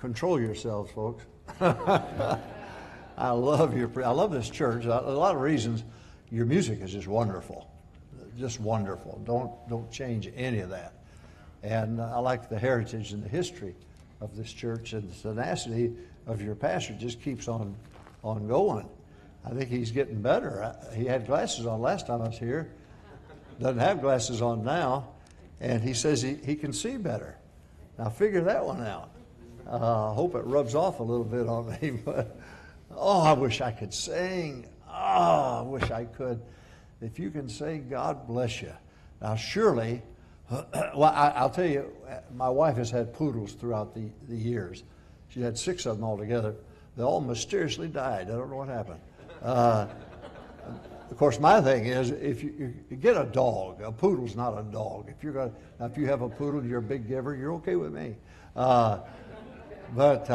Control yourselves, folks. I love this church. A lot of reasons. Your music is just wonderful, just wonderful. Don't change any of that. And I like the heritage and the history of this church, and the tenacity of your pastor just keeps on going. I think he's getting better. He had glasses on last time I was here. Doesn't have glasses on now, and he says he can see better. Now figure that one out. I hope it rubs off a little bit on me, but oh, I wish I could sing. Oh, I wish I could. If you can sing, God bless you. Now, surely, well, I'll tell you, my wife has had poodles throughout the years. She had 6 of them altogether. They all mysteriously died. I don't know what happened. Of course, my thing is, if you get a dog, a poodle's not a dog. If you're gonna, now, if you have a poodle, you're a big giver, you're okay with me. But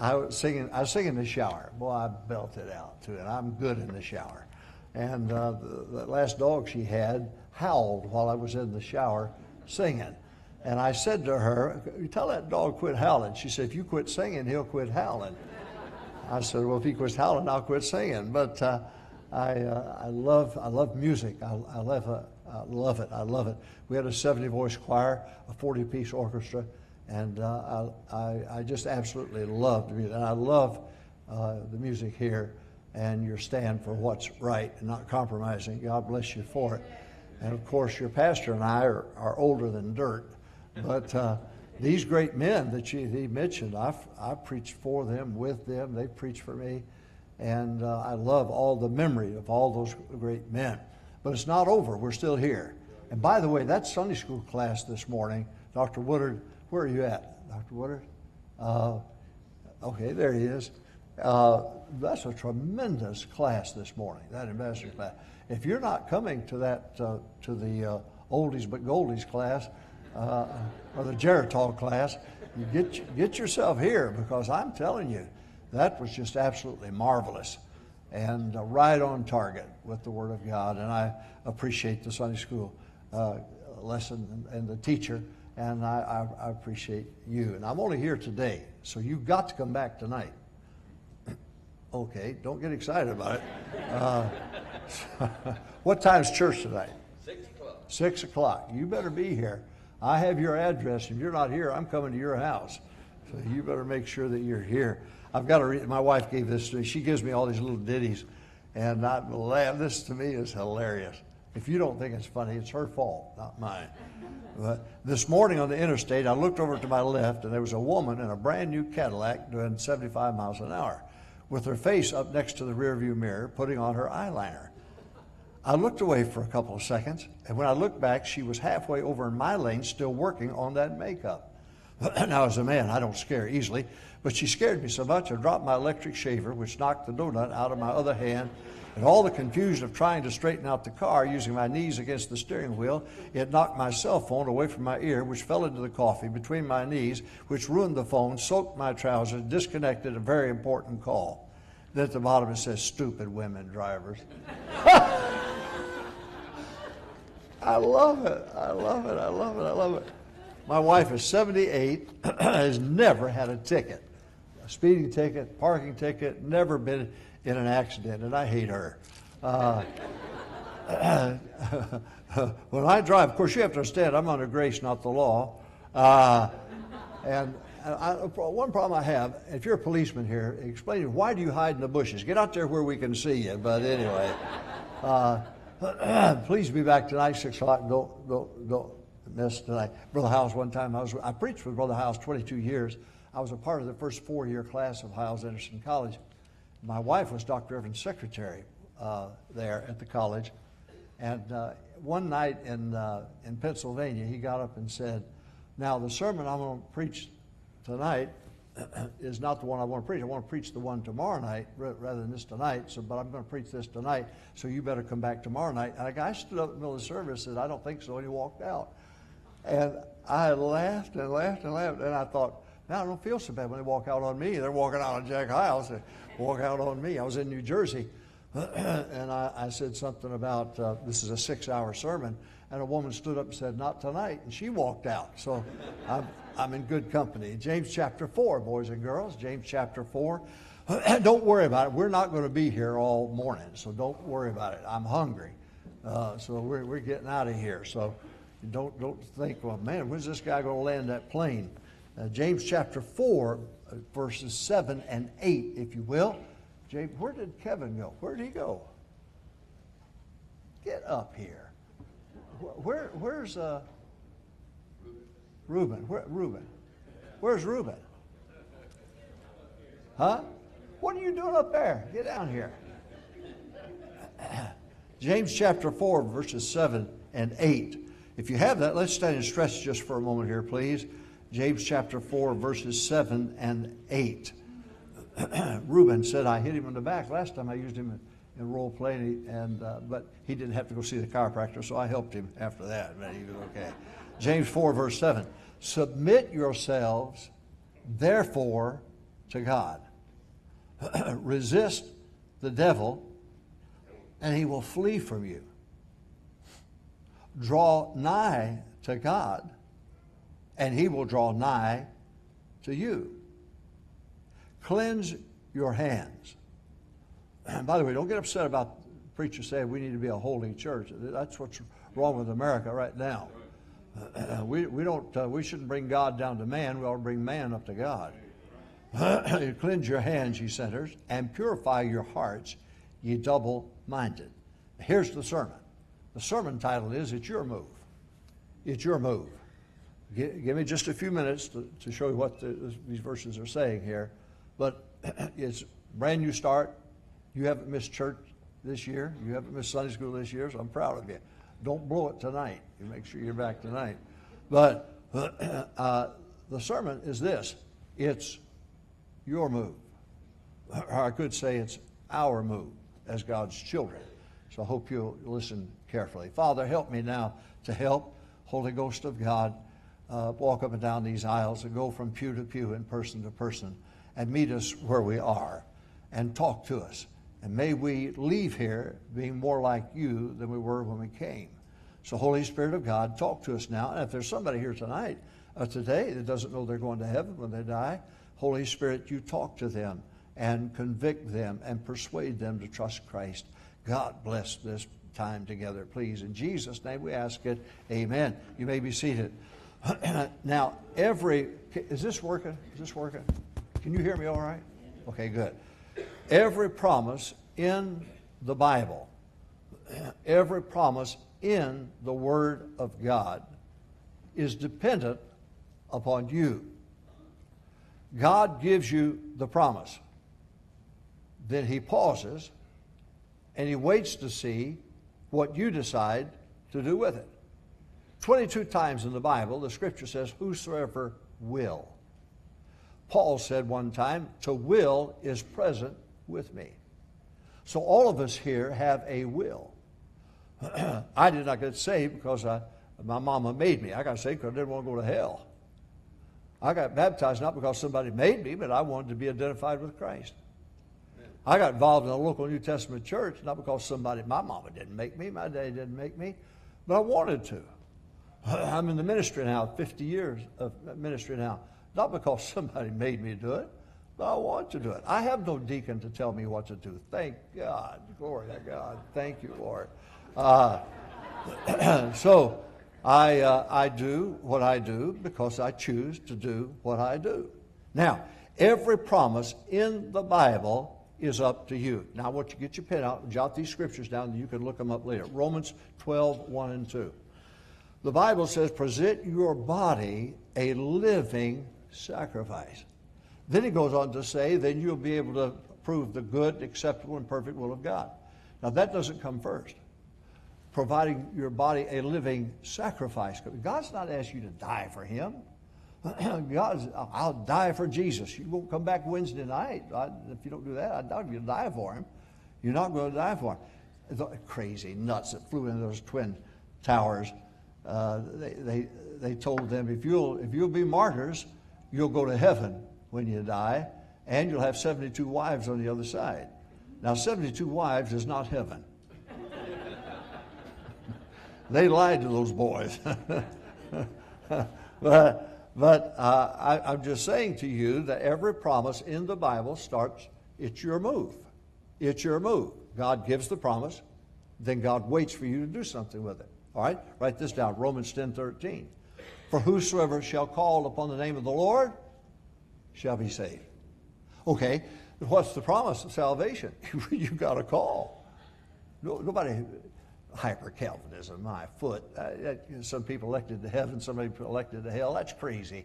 I sing in the shower. Boy, I belted out to it. I'm good in the shower. And the last dog she had howled while I was in the shower singing. And I said to her, tell that dog quit howling. She said, if you quit singing, he'll quit howling. I said, well, if he quits howling, I'll quit singing. But I love music. I love it. I love it. We had a 70-voice choir, a 40-piece orchestra. And I just absolutely love the music. And I love the music here and your stand for what's right and not compromising. God bless you for it. And, of course, your pastor and I are older than dirt. But these great men that he mentioned, I preached for them, with them. They preached for me. And I love all the memory of all those great men. But it's not over. We're still here. And, by the way, that Sunday school class this morning, Dr. Woodard, where are you at, Dr. Woodard? Okay, there he is. That's a tremendous class this morning, that ambassador class. If you're not coming to that, to the oldies but goldies class, or the Geritol class, you get yourself here, because I'm telling you, that was just absolutely marvelous, and right on target with the Word of God. And I appreciate the Sunday school lesson and the teacher. And I appreciate you. And I'm only here today, so you've got to come back tonight. Okay, don't get excited about it. What time's church tonight? 6 o'clock. 6 o'clock. You better be here. I have your address. If you're not here, I'm coming to your house. So you better make sure that you're here. I've got to read. My wife gave this to me. She gives me all these little ditties. And I laugh. This to me is hilarious. If you don't think it's funny, it's her fault, not mine. But this morning on the interstate, I looked over to my left, and there was a woman in a brand-new Cadillac doing 75 miles an hour with her face up next to the rearview mirror, putting on her eyeliner. I looked away for a couple of seconds, and when I looked back, she was halfway over in my lane still working on that makeup. Now, as a man, I don't scare easily, but she scared me so much I dropped my electric shaver, which knocked the donut out of my other hand. And all the confusion of trying to straighten out the car using my knees against the steering wheel, it knocked my cell phone away from my ear, which fell into the coffee between my knees, which ruined the phone, soaked my trousers, disconnected a very important call. Then at the bottom it says, stupid women drivers. I love it. I love it. I love it. I love it. My wife is 78, has never had a ticket, a speeding ticket, parking ticket, never been in an accident, and I hate her. When I drive, of course, you have to understand I'm under grace, not the law. And one problem I have, if you're a policeman here, explain why do you hide in the bushes? Get out there where we can see you. But anyway, please be back tonight, 6 o'clock. Don't miss tonight. Brother Howes, one time I preached with Brother Howes 22 years. I was a part of the first 4-year class of Howes Anderson College. My wife was Dr. Irvin's secretary there at the college. And one night in Pennsylvania, he got up and said, now the sermon I'm going to preach tonight is not the one I want to preach. I want to preach the one tomorrow night rather than this tonight, but I'm going to preach this tonight, so you better come back tomorrow night. And a guy stood up in the middle of the service and said, I don't think so, and he walked out. And I laughed and laughed and laughed, and I thought, now I don't feel so bad when they walk out on me. They're walking out on Jack Hiles. They walk out on me. I was in New Jersey, and I said something about this is a 6-hour sermon. And a woman stood up and said, "Not tonight," and she walked out. So I'm in good company. James chapter 4, boys and girls, James chapter 4. Don't worry about it. We're not going to be here all morning, so don't worry about it. I'm hungry, so we're getting out of here. So don't think, well, man, when's this guy going to land that plane? James chapter 4, verses 7 and 8, if you will. James, where did Kevin go? Where did he go? Get up here. Where's Reuben? Reuben? Where's Reuben? Huh? What are you doing up there? Get down here. James chapter 4, verses 7 and 8. If you have that, let's stand and stretch just for a moment here, please. James chapter 4, verses 7 and 8. Reuben said, "I hit him in the back last time. I used him in role play, but he didn't have to go see the chiropractor, so I helped him after that. But he was okay." James 4, verse 7. "Submit yourselves, therefore, to God. Resist the devil, and he will flee from you. Draw nigh to God, and he will draw nigh to you. Cleanse your hands." And by the way, don't get upset about the preacher saying we need to be a holy church. That's what's wrong with America right now. We shouldn't bring God down to man. We ought to bring man up to God. "Cleanse your hands, ye sinners, and purify your hearts, ye double-minded." Here's the sermon. The sermon title is, "It's Your Move." It's your move. Give me just a few minutes to show you what these verses are saying here. But it's a brand new start. You haven't missed church this year. You haven't missed Sunday school this year, so I'm proud of you. Don't blow it tonight. You make sure you're back tonight. But the sermon is this. It's your move. Or I could say it's our move as God's children. So I hope you'll listen carefully. Father, help me now to help, Holy Ghost of God, walk up and down these aisles and go from pew to pew and person to person and meet us where we are and talk to us. And may we leave here being more like you than we were when we came. So Holy Spirit of God, talk to us now. And if there's somebody here tonight, today, that doesn't know they're going to heaven when they die, Holy Spirit, you talk to them and convict them and persuade them to trust Christ. God bless this time together, please. In Jesus' name we ask it. Amen. You may be seated. Now, is this working? Is this working? Can you hear me all right? Okay, good. Every promise in the Bible, every promise in the Word of God is dependent upon you. God gives you the promise. Then he pauses and he waits to see what you decide to do with it. 22 times in the Bible, the scripture says, "Whosoever will." Paul said one time, "To will is present with me." So all of us here have a will. I did not get saved because my mama made me. I got saved because I didn't want to go to hell. I got baptized not because somebody made me, but I wanted to be identified with Christ. Amen. I got involved in a local New Testament church not because my mama didn't make me, my daddy didn't make me, but I wanted to. I'm in the ministry now, 50 years of ministry now, not because somebody made me do it, but I want to do it. I have no deacon to tell me what to do. Thank God. Glory to God. Thank you, Lord. So I do what I do because I choose to do what I do. Now, every promise in the Bible is up to you. Now, I want you to get your pen out and jot these scriptures down, and you can look them up later. Romans 12, 1 and 2. The Bible says, "Present your body a living sacrifice." Then it goes on to say, "Then you'll be able to prove the good, acceptable, and perfect will of God." Now, that doesn't come first. Providing your body a living sacrifice. God's not asking you to die for him. I'll die for Jesus. You won't come back Wednesday night. If you don't do that, I doubt you'll die for him. You're not going to die for him. The crazy nuts that flew into those twin towers. They told them, if you'll be martyrs, you'll go to heaven when you die, and you'll have 72 wives on the other side. Now, 72 wives is not heaven. They lied to those boys. But I'm just saying to you that every promise in the Bible starts, it's your move. It's your move. God gives the promise, then God waits for you to do something with it. All right? Write this down, Romans 10:13. For whosoever shall call upon the name of the Lord shall be saved. Okay, what's the promise of salvation? You've got to call. Nobody... Hyper-Calvinism, my foot. Some people elected to heaven, somebody elected to hell. That's crazy.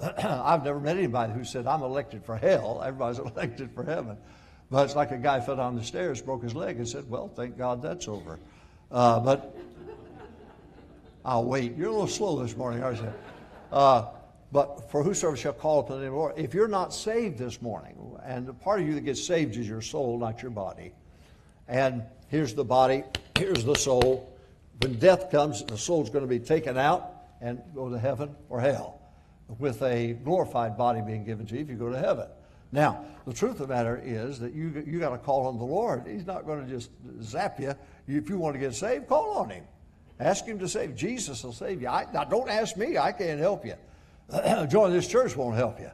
I've never met anybody who said, I'm elected for hell. Everybody's elected for heaven. But it's like a guy fell down the stairs, broke his leg, and said, well, thank God that's over. But I'll wait. You're a little slow this morning, aren't you? But for whosoever shall call upon the name of the Lord. If you're not saved this morning, and the part of you that gets saved is your soul, not your body. And here's the body, here's the soul. When death comes, the soul's going to be taken out and go to heaven or hell, with a glorified body being given to you if you go to heaven. Now, the truth of the matter is that you got to call on the Lord. He's not going to just zap you. If you want to get saved, call on Him. Ask Him to save. Jesus will save you. Now, don't ask me. I can't help you. Joining this church won't help you.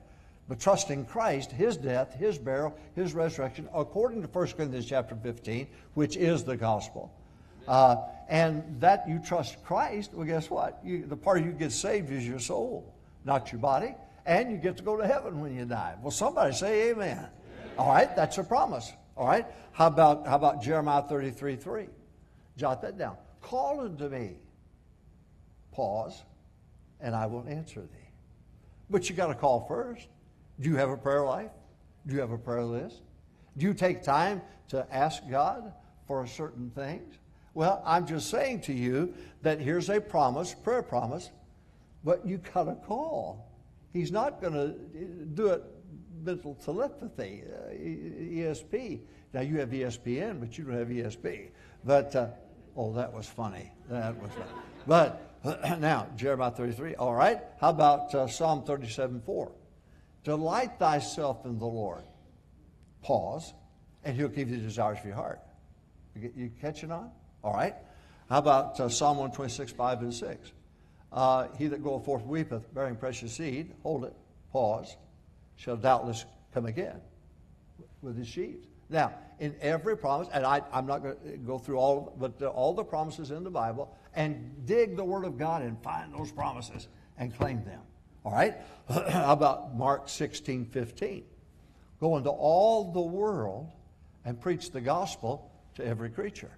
But trusting Christ, His death, His burial, His resurrection, according to 1 Corinthians chapter 15, which is the gospel. And that you trust Christ, well, guess what? The part of you gets saved is your soul, not your body. And you get to go to heaven when you die. Well, somebody say amen. Amen. All right, that's a promise. All right, how about Jeremiah 33:3? Jot that down. Call unto me, pause, and I will answer thee. But you got to call first. Do you have a prayer life? Do you have a prayer list? Do you take time to ask God for certain things? Well, I'm just saying to you that here's a promise, prayer promise, but you got to call. He's not going to do it mental telepathy, ESP. Now, you have ESPN, but you don't have ESP. But, oh, that was funny. That was funny. But now, Jeremiah 33, all right. How about Psalm 37:4? Delight thyself in the Lord. Pause, and He'll give you the desires of your heart. You catching on? All right. How about Psalm 126:5 and 6? He that goeth forth weepeth, bearing precious seed, hold it, pause, shall doubtless come again with his sheaves. Now, in every promise, and I'm not going to go through all of it, but all the promises in the Bible, and dig the Word of God and find those promises and claim them. All right? How about Mark 16:15? Go into all the world and preach the gospel to every creature.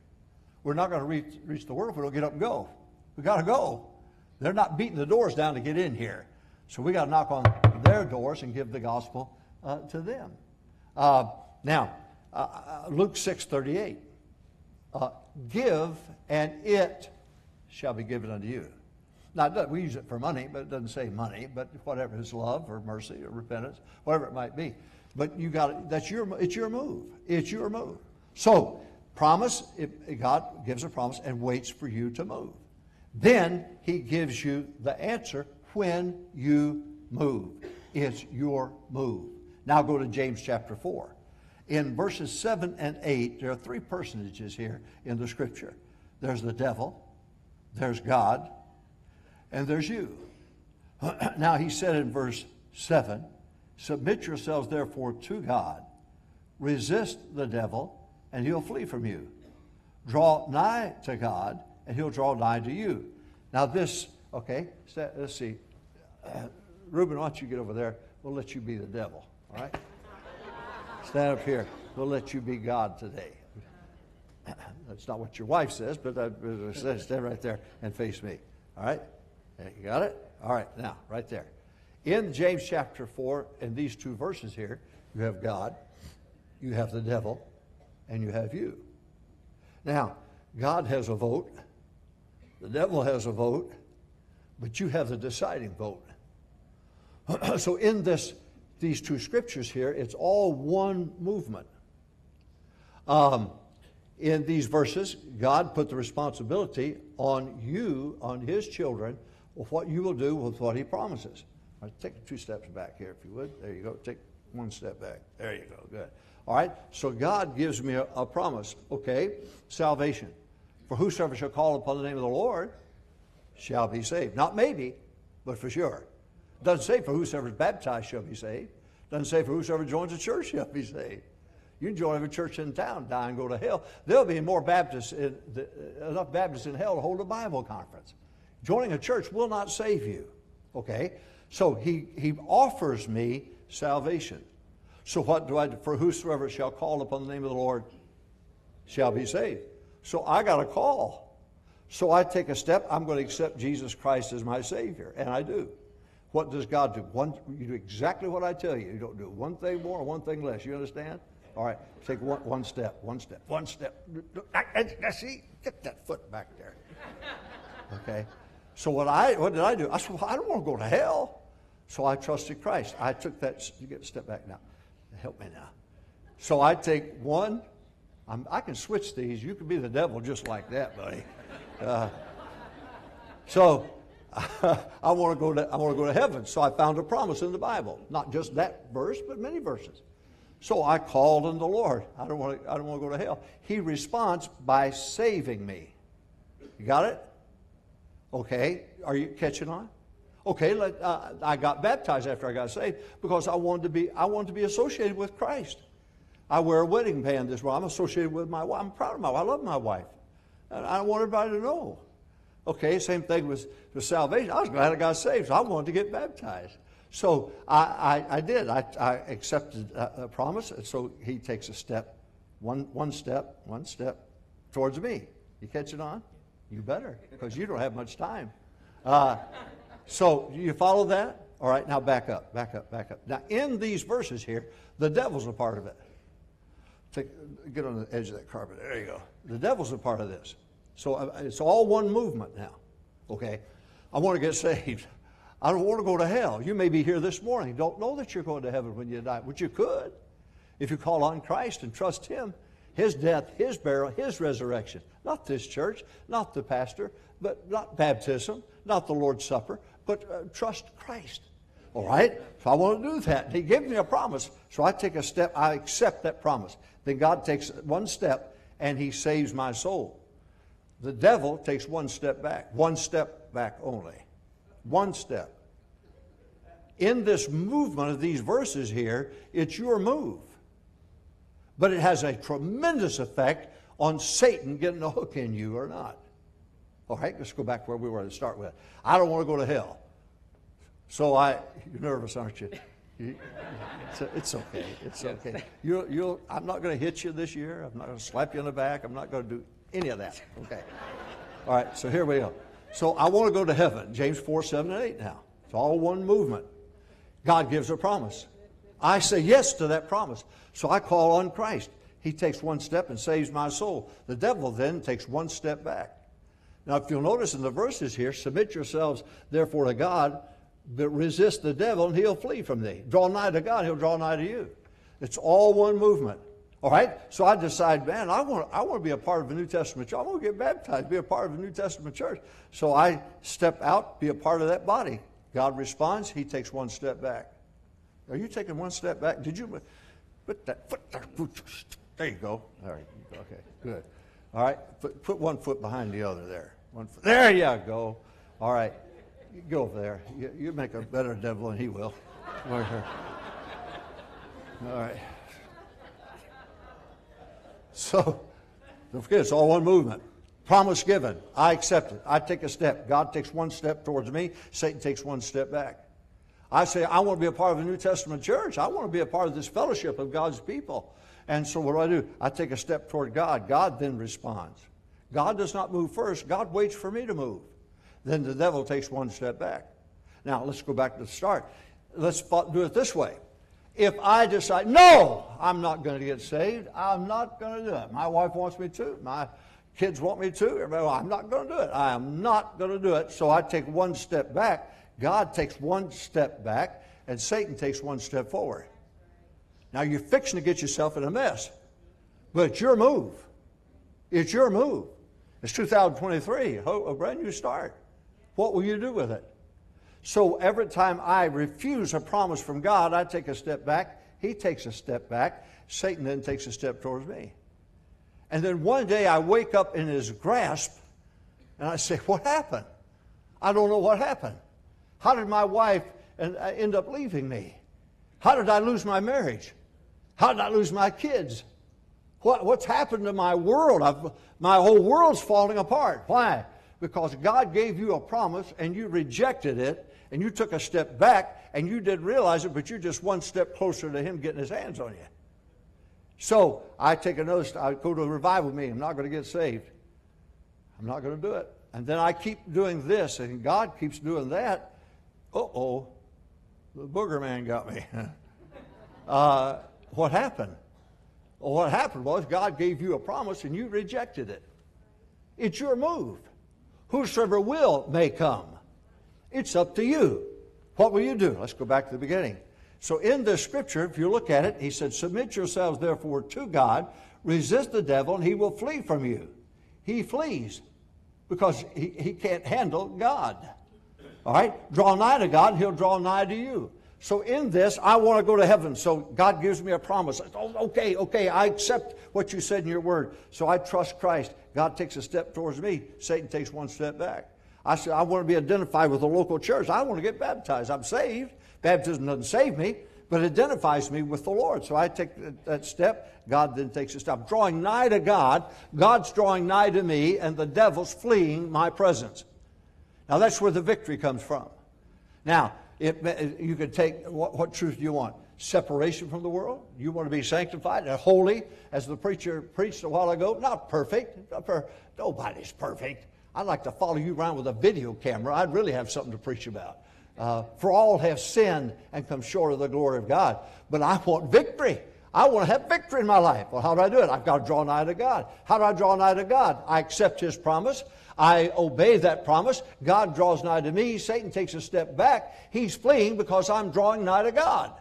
We're not going to reach the world if we don't get up and go. We got to go. They're not beating the doors down to get in here. So we got to knock on their doors and give the gospel to them. Luke 6:38, give and it shall be given unto you. Now, we use it for money, but it doesn't say money, but whatever is love or mercy or repentance, whatever it might be. But you got it. It's your move. It's your move. So promise, God gives a promise and waits for you to move. Then He gives you the answer when you move. It's your move. Now go to James chapter 4. In verses 7 and 8, there are three personages here in the Scripture. There's the devil, there's God, and there's you. Now, He said in verse 7, submit yourselves therefore to God. Resist the devil, and he'll flee from you. Draw nigh to God, and He'll draw nigh to you. Now this, okay, let's see. Reuben, why don't you get over there? We'll let you be the devil, all right? Stand up here. We'll let you be God today. That's not what your wife says, but stand right there and face me. All right? You got it? All right. Now, right there. In James chapter 4, in these two verses here, you have God, you have the devil, and you have you. Now, God has a vote. The devil has a vote. But you have the deciding vote. So in these two scriptures here, it's all one movement. In these verses, God put the responsibility on you, on His children, of what you will do with what He promises. All right, take 2 steps back here, if you would. There you go. Take 1 step back. There you go. Good. All right. So God gives me a promise. Okay. Salvation. For whosoever shall call upon the name of the Lord shall be saved. Not maybe, but for sure. Doesn't say for whosoever is baptized shall be saved. Doesn't say for whosoever joins a church shall be saved. You can join every church in town, die and go to hell. There'll be more Baptists, enough Baptists in hell to hold a Bible conference. Joining a church will not save you. Okay? So he offers me salvation. So what do I do? For whosoever shall call upon the name of the Lord shall be saved. So I got a call. So I take a step. I'm going to accept Jesus Christ as my Savior. And I do. What does God do? You do exactly what I tell you. You don't do one thing more or one thing less. You understand? All right, take one step. See, get that foot back there. Okay. So what did I do? I said, well, I don't want to go to hell. So I trusted Christ. I took that. You get a step back now. Help me now. So I take one. I can switch these. You could be the devil just like that, buddy. I want to go to heaven. So I found a promise in the Bible, not just that verse, but many verses. So I called on the Lord. I don't want to go to hell. He responds by saving me. You got it? Okay. Are you catching on? Okay. I got baptized after I got saved because I wanted to be associated with Christ. I wear a wedding band this way. I'm associated with my wife. I'm proud of my wife. I love my wife. And I want everybody to know. Okay. Same thing with salvation. I was glad I got saved. So I wanted to get baptized. So I did. I accepted a promise. So he takes a step, one step towards me. You catch it on? You better, because you don't have much time. So you follow that? All right, now back up. Now in these verses here, the devil's a part of it. Get on the edge of that carpet. There you go. The devil's a part of this. So it's all one movement now. Okay, I want to get saved. I don't want to go to hell. You may be here this morning. Don't know that you're going to heaven when you die, but you could. If you call on Christ and trust Him, His death, His burial, His resurrection. Not this church, not the pastor, but not baptism, not the Lord's Supper, but trust Christ. All right? So I want to do that. He gave me a promise, so I take a step. I accept that promise. Then God takes one step, and He saves my soul. The devil takes one step back only. One step. In this movement of these verses here, it's your move. But it has a tremendous effect on Satan getting a hook in you or not. All right, let's go back to where we were to start with. I don't want to go to hell. So you're nervous, aren't you? It's okay. It's okay. I'm not going to hit you this year. I'm not going to slap you in the back. I'm not going to do any of that. Okay. All right, so here we go. So I want to go to heaven. James 4:7-8 now. It's all one movement. God gives a promise. I say yes to that promise. So I call on Christ. He takes one step and saves my soul. The devil then takes one step back. Now, if you'll notice in the verses here, submit yourselves therefore to God, but resist the devil and he'll flee from thee. Draw nigh to God, he'll draw nigh to you. It's all one movement. All right? So I decide, man, I want to be a part of a New Testament church. I want to get baptized, be a part of a New Testament church. So I step out, be a part of that body. God responds. He takes one step back. Are you taking one step back? Did you put that foot there? There you go. All right. Okay, good. All right. Put one foot behind the other there. One foot. There you go. All right. You go over there. You make a better devil than he will. All right. So, don't forget, it's all one movement. Promise given. I accept it. I take a step. God takes one step towards me. Satan takes one step back. I say, I want to be a part of the New Testament church. I want to be a part of this fellowship of God's people. And so what do? I take a step toward God. God then responds. God does not move first. God waits for me to move. Then the devil takes one step back. Now, let's go back to the start. Let's do it this way. If I decide, no, I'm not going to get saved, I'm not going to do it. My wife wants me to. My kids want me to. Everybody, well, I'm not going to do it. I am not going to do it. So I take one step back. God takes one step back, and Satan takes one step forward. Now, you're fixing to get yourself in a mess. But it's your move. It's your move. It's 2023, a brand new start. What will you do with it? So every time I refuse a promise from God, I take a step back. He takes a step back. Satan then takes a step towards me. And then one day I wake up in his grasp, and I say, what happened? I don't know what happened. How did my wife end up leaving me? How did I lose my marriage? How did I lose my kids? What's happened to my world? My whole world's falling apart. Why? Because God gave you a promise, and you rejected it, and you took a step back, and you didn't realize it, but you're just one step closer to him getting his hands on you. So I take another step. I go to a revival meeting. I'm not going to get saved. I'm not going to do it. And then I keep doing this, and God keeps doing that. Uh-oh, the booger man got me. What happened? Well, what happened was God gave you a promise, and you rejected it. It's your move. Whosoever will may come. It's up to you. What will you do? Let's go back to the beginning. So in this scripture, if you look at it, he said, submit yourselves therefore to God, resist the devil, and he will flee from you. He flees because he can't handle God. All right? Draw nigh to God, and he'll draw nigh to you. So in this, I want to go to heaven. So God gives me a promise. Oh, okay, I accept what you said in your word. So I trust Christ. God takes a step towards me. Satan takes one step back. I said, I want to be identified with the local church. I want to get baptized. I'm saved. Baptism doesn't save me, but it identifies me with the Lord. So I take that step. God then takes a step. I'm drawing nigh to God. God's drawing nigh to me, and the devil's fleeing my presence. Now, that's where the victory comes from. Now, you can take, what truth do you want? Separation from the world? You want to be sanctified and holy, as the preacher preached a while ago? Not perfect. Nobody's perfect. I'd like to follow you around with a video camera. I'd really have something to preach about. For all have sinned and come short of the glory of God. But I want victory. I want to have victory in my life. Well, how do I do it? I've got to draw nigh to God. How do I draw nigh to God? I accept his promise. I obey that promise. God draws nigh to me. Satan takes a step back. He's fleeing because I'm drawing nigh to God.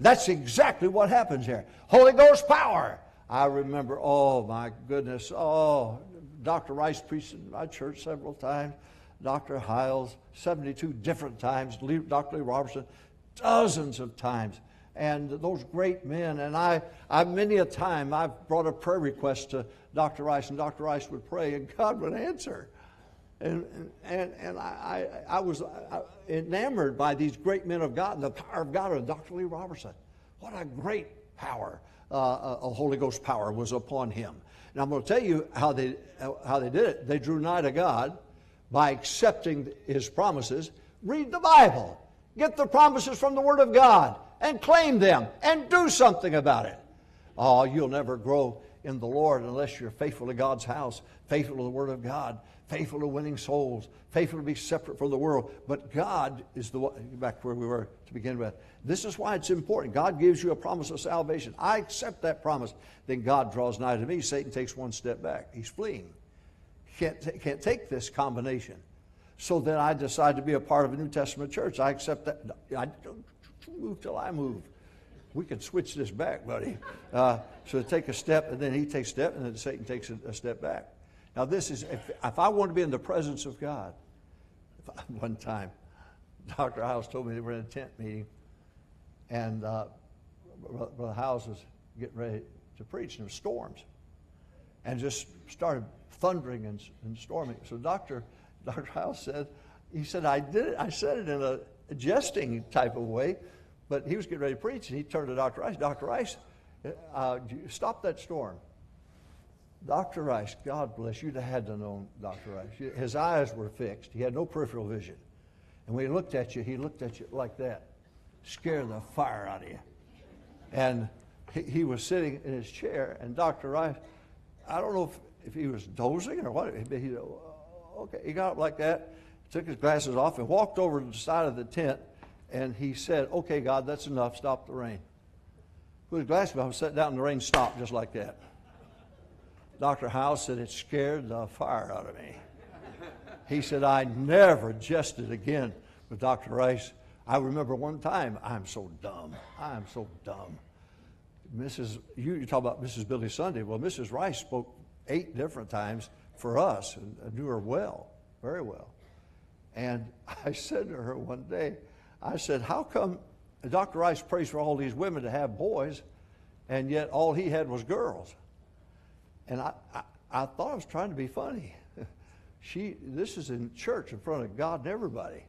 That's exactly what happens here. Holy Ghost power. I remember, oh my goodness, oh, Dr. Rice preached in my church several times. Dr. Hiles, 72 different times. Dr. Lee Robertson, dozens of times. And those great men. And I many a time, I've brought a prayer request to Dr. Rice, and Dr. Rice would pray, and God would answer. And I was enamored by these great men of God, and the power of God, and Dr. Lee Robertson. What a great power, a Holy Ghost power was upon him. And I'm going to tell you how they did it. They drew nigh to God by accepting his promises. Read the Bible. Get the promises from the Word of God, and claim them, and do something about it. Oh, you'll never grow in the Lord unless you're faithful to God's house, faithful to the Word of God, faithful to winning souls, faithful to be separate from the world. But God is the one, back where we were to begin with. This is why it's important. God gives you a promise of salvation. I accept that promise. Then God draws nigh to me. Satan takes one step back. He's fleeing. Can't take this combination. So then I decide to be a part of a New Testament church. I accept that. I don't move till I move. We can switch this back, buddy. So take a step, and then he takes a step, and then Satan takes a step back. Now this is, if I want to be in the presence of God, one time, Dr. Hiles told me they were in a tent meeting, and Brother Hiles was getting ready to preach, and there were storms, and just started thundering and storming. So Dr. Hiles said, I said it in a jesting type of way, but he was getting ready to preach, and he turned to Dr. Rice. Dr. Rice, stop that storm. Dr. Rice, God bless you, you'd have had to know Dr. Rice. His eyes were fixed. He had no peripheral vision. And when he looked at you like that, scared the fire out of you. And he was sitting in his chair, and Dr. Rice, I don't know if he was dozing or what, but he said, okay, he got up like that, took his glasses off, and walked over to the side of the tent, and he said, okay, God, that's enough, stop the rain. Put his glasses off, sat down, and the rain stopped just like that. Dr. Hiles said, it scared the fire out of me. He said, I never jested again with Dr. Rice. I remember one time, I'm so dumb. You talk about Mrs. Billy Sunday. Well, Mrs. Rice spoke 8 different times for us, and I knew her well, very well. And I said to her one day, I said, how come Dr. Rice prays for all these women to have boys, and yet all he had was girls? And I thought I was trying to be funny. This is in church in front of God and everybody.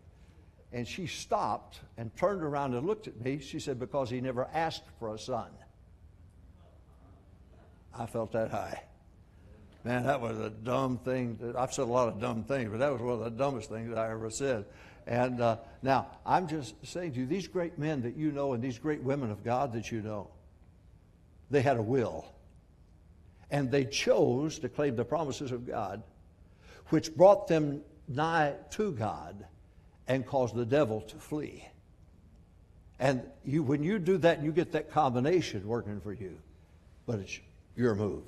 And she stopped and turned around and looked at me. She said, because he never asked for a son. I felt that high. Man, that was a dumb thing. I've said a lot of dumb things, but that was one of the dumbest things that I ever said. And now, I'm just saying to you, these great men that you know and these great women of God that you know, they had a will. And they chose to claim the promises of God, which brought them nigh to God and caused the devil to flee. And when you do that, you get that combination working for you. But it's your move.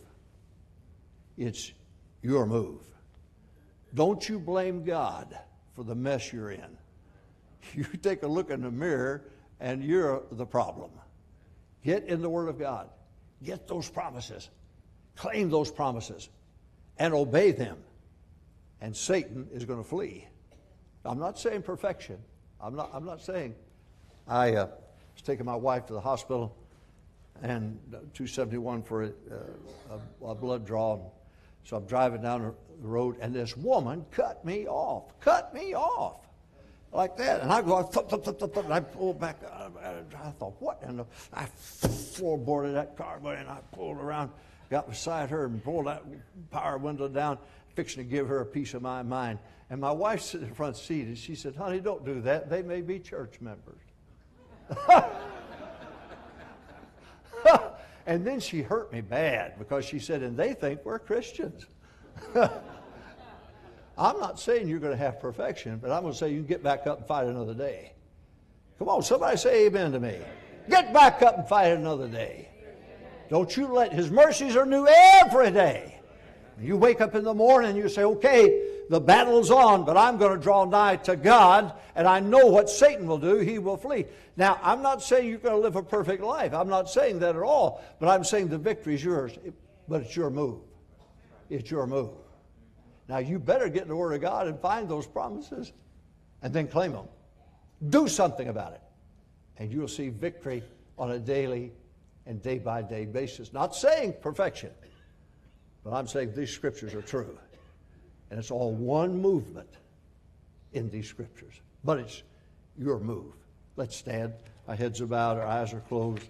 It's your move. Don't you blame God for the mess you're in. You take a look in the mirror and you're the problem. Get in the Word of God. Get those promises. Claim those promises and obey them. And Satan is going to flee. I'm not saying perfection. I'm not saying. I was taking my wife to the hospital and 271 for a blood draw. So I'm driving down the road, and this woman cut me off like that. And I go, thump, thump, thump, thump, thump, and I pulled back. I thought, what? And I floorboarded that car, and I pulled around, got beside her, and pulled that power window down, fixing to give her a piece of my mind. And my wife sat in the front seat, and she said, honey, don't do that. They may be church members. And then she hurt me bad because she said, and they think we're Christians. I'm not saying you're going to have perfection, but I'm going to say you can get back up and fight another day. Come on, somebody say amen to me. Get back up and fight another day. Don't you let his mercies are new every day. You wake up in the morning and you say, okay, the battle's on, but I'm going to draw nigh to God, and I know what Satan will do. He will flee. Now, I'm not saying you're going to live a perfect life. I'm not saying that at all, but I'm saying the victory's yours, but it's your move. It's your move. Now, you better get in the Word of God and find those promises and then claim them. Do something about it, and you'll see victory on a daily and day-by-day basis. Not saying perfection, but I'm saying these scriptures are true. And it's all one movement in these scriptures. But it's your move. Let's stand. Our heads are bowed. Our eyes are closed.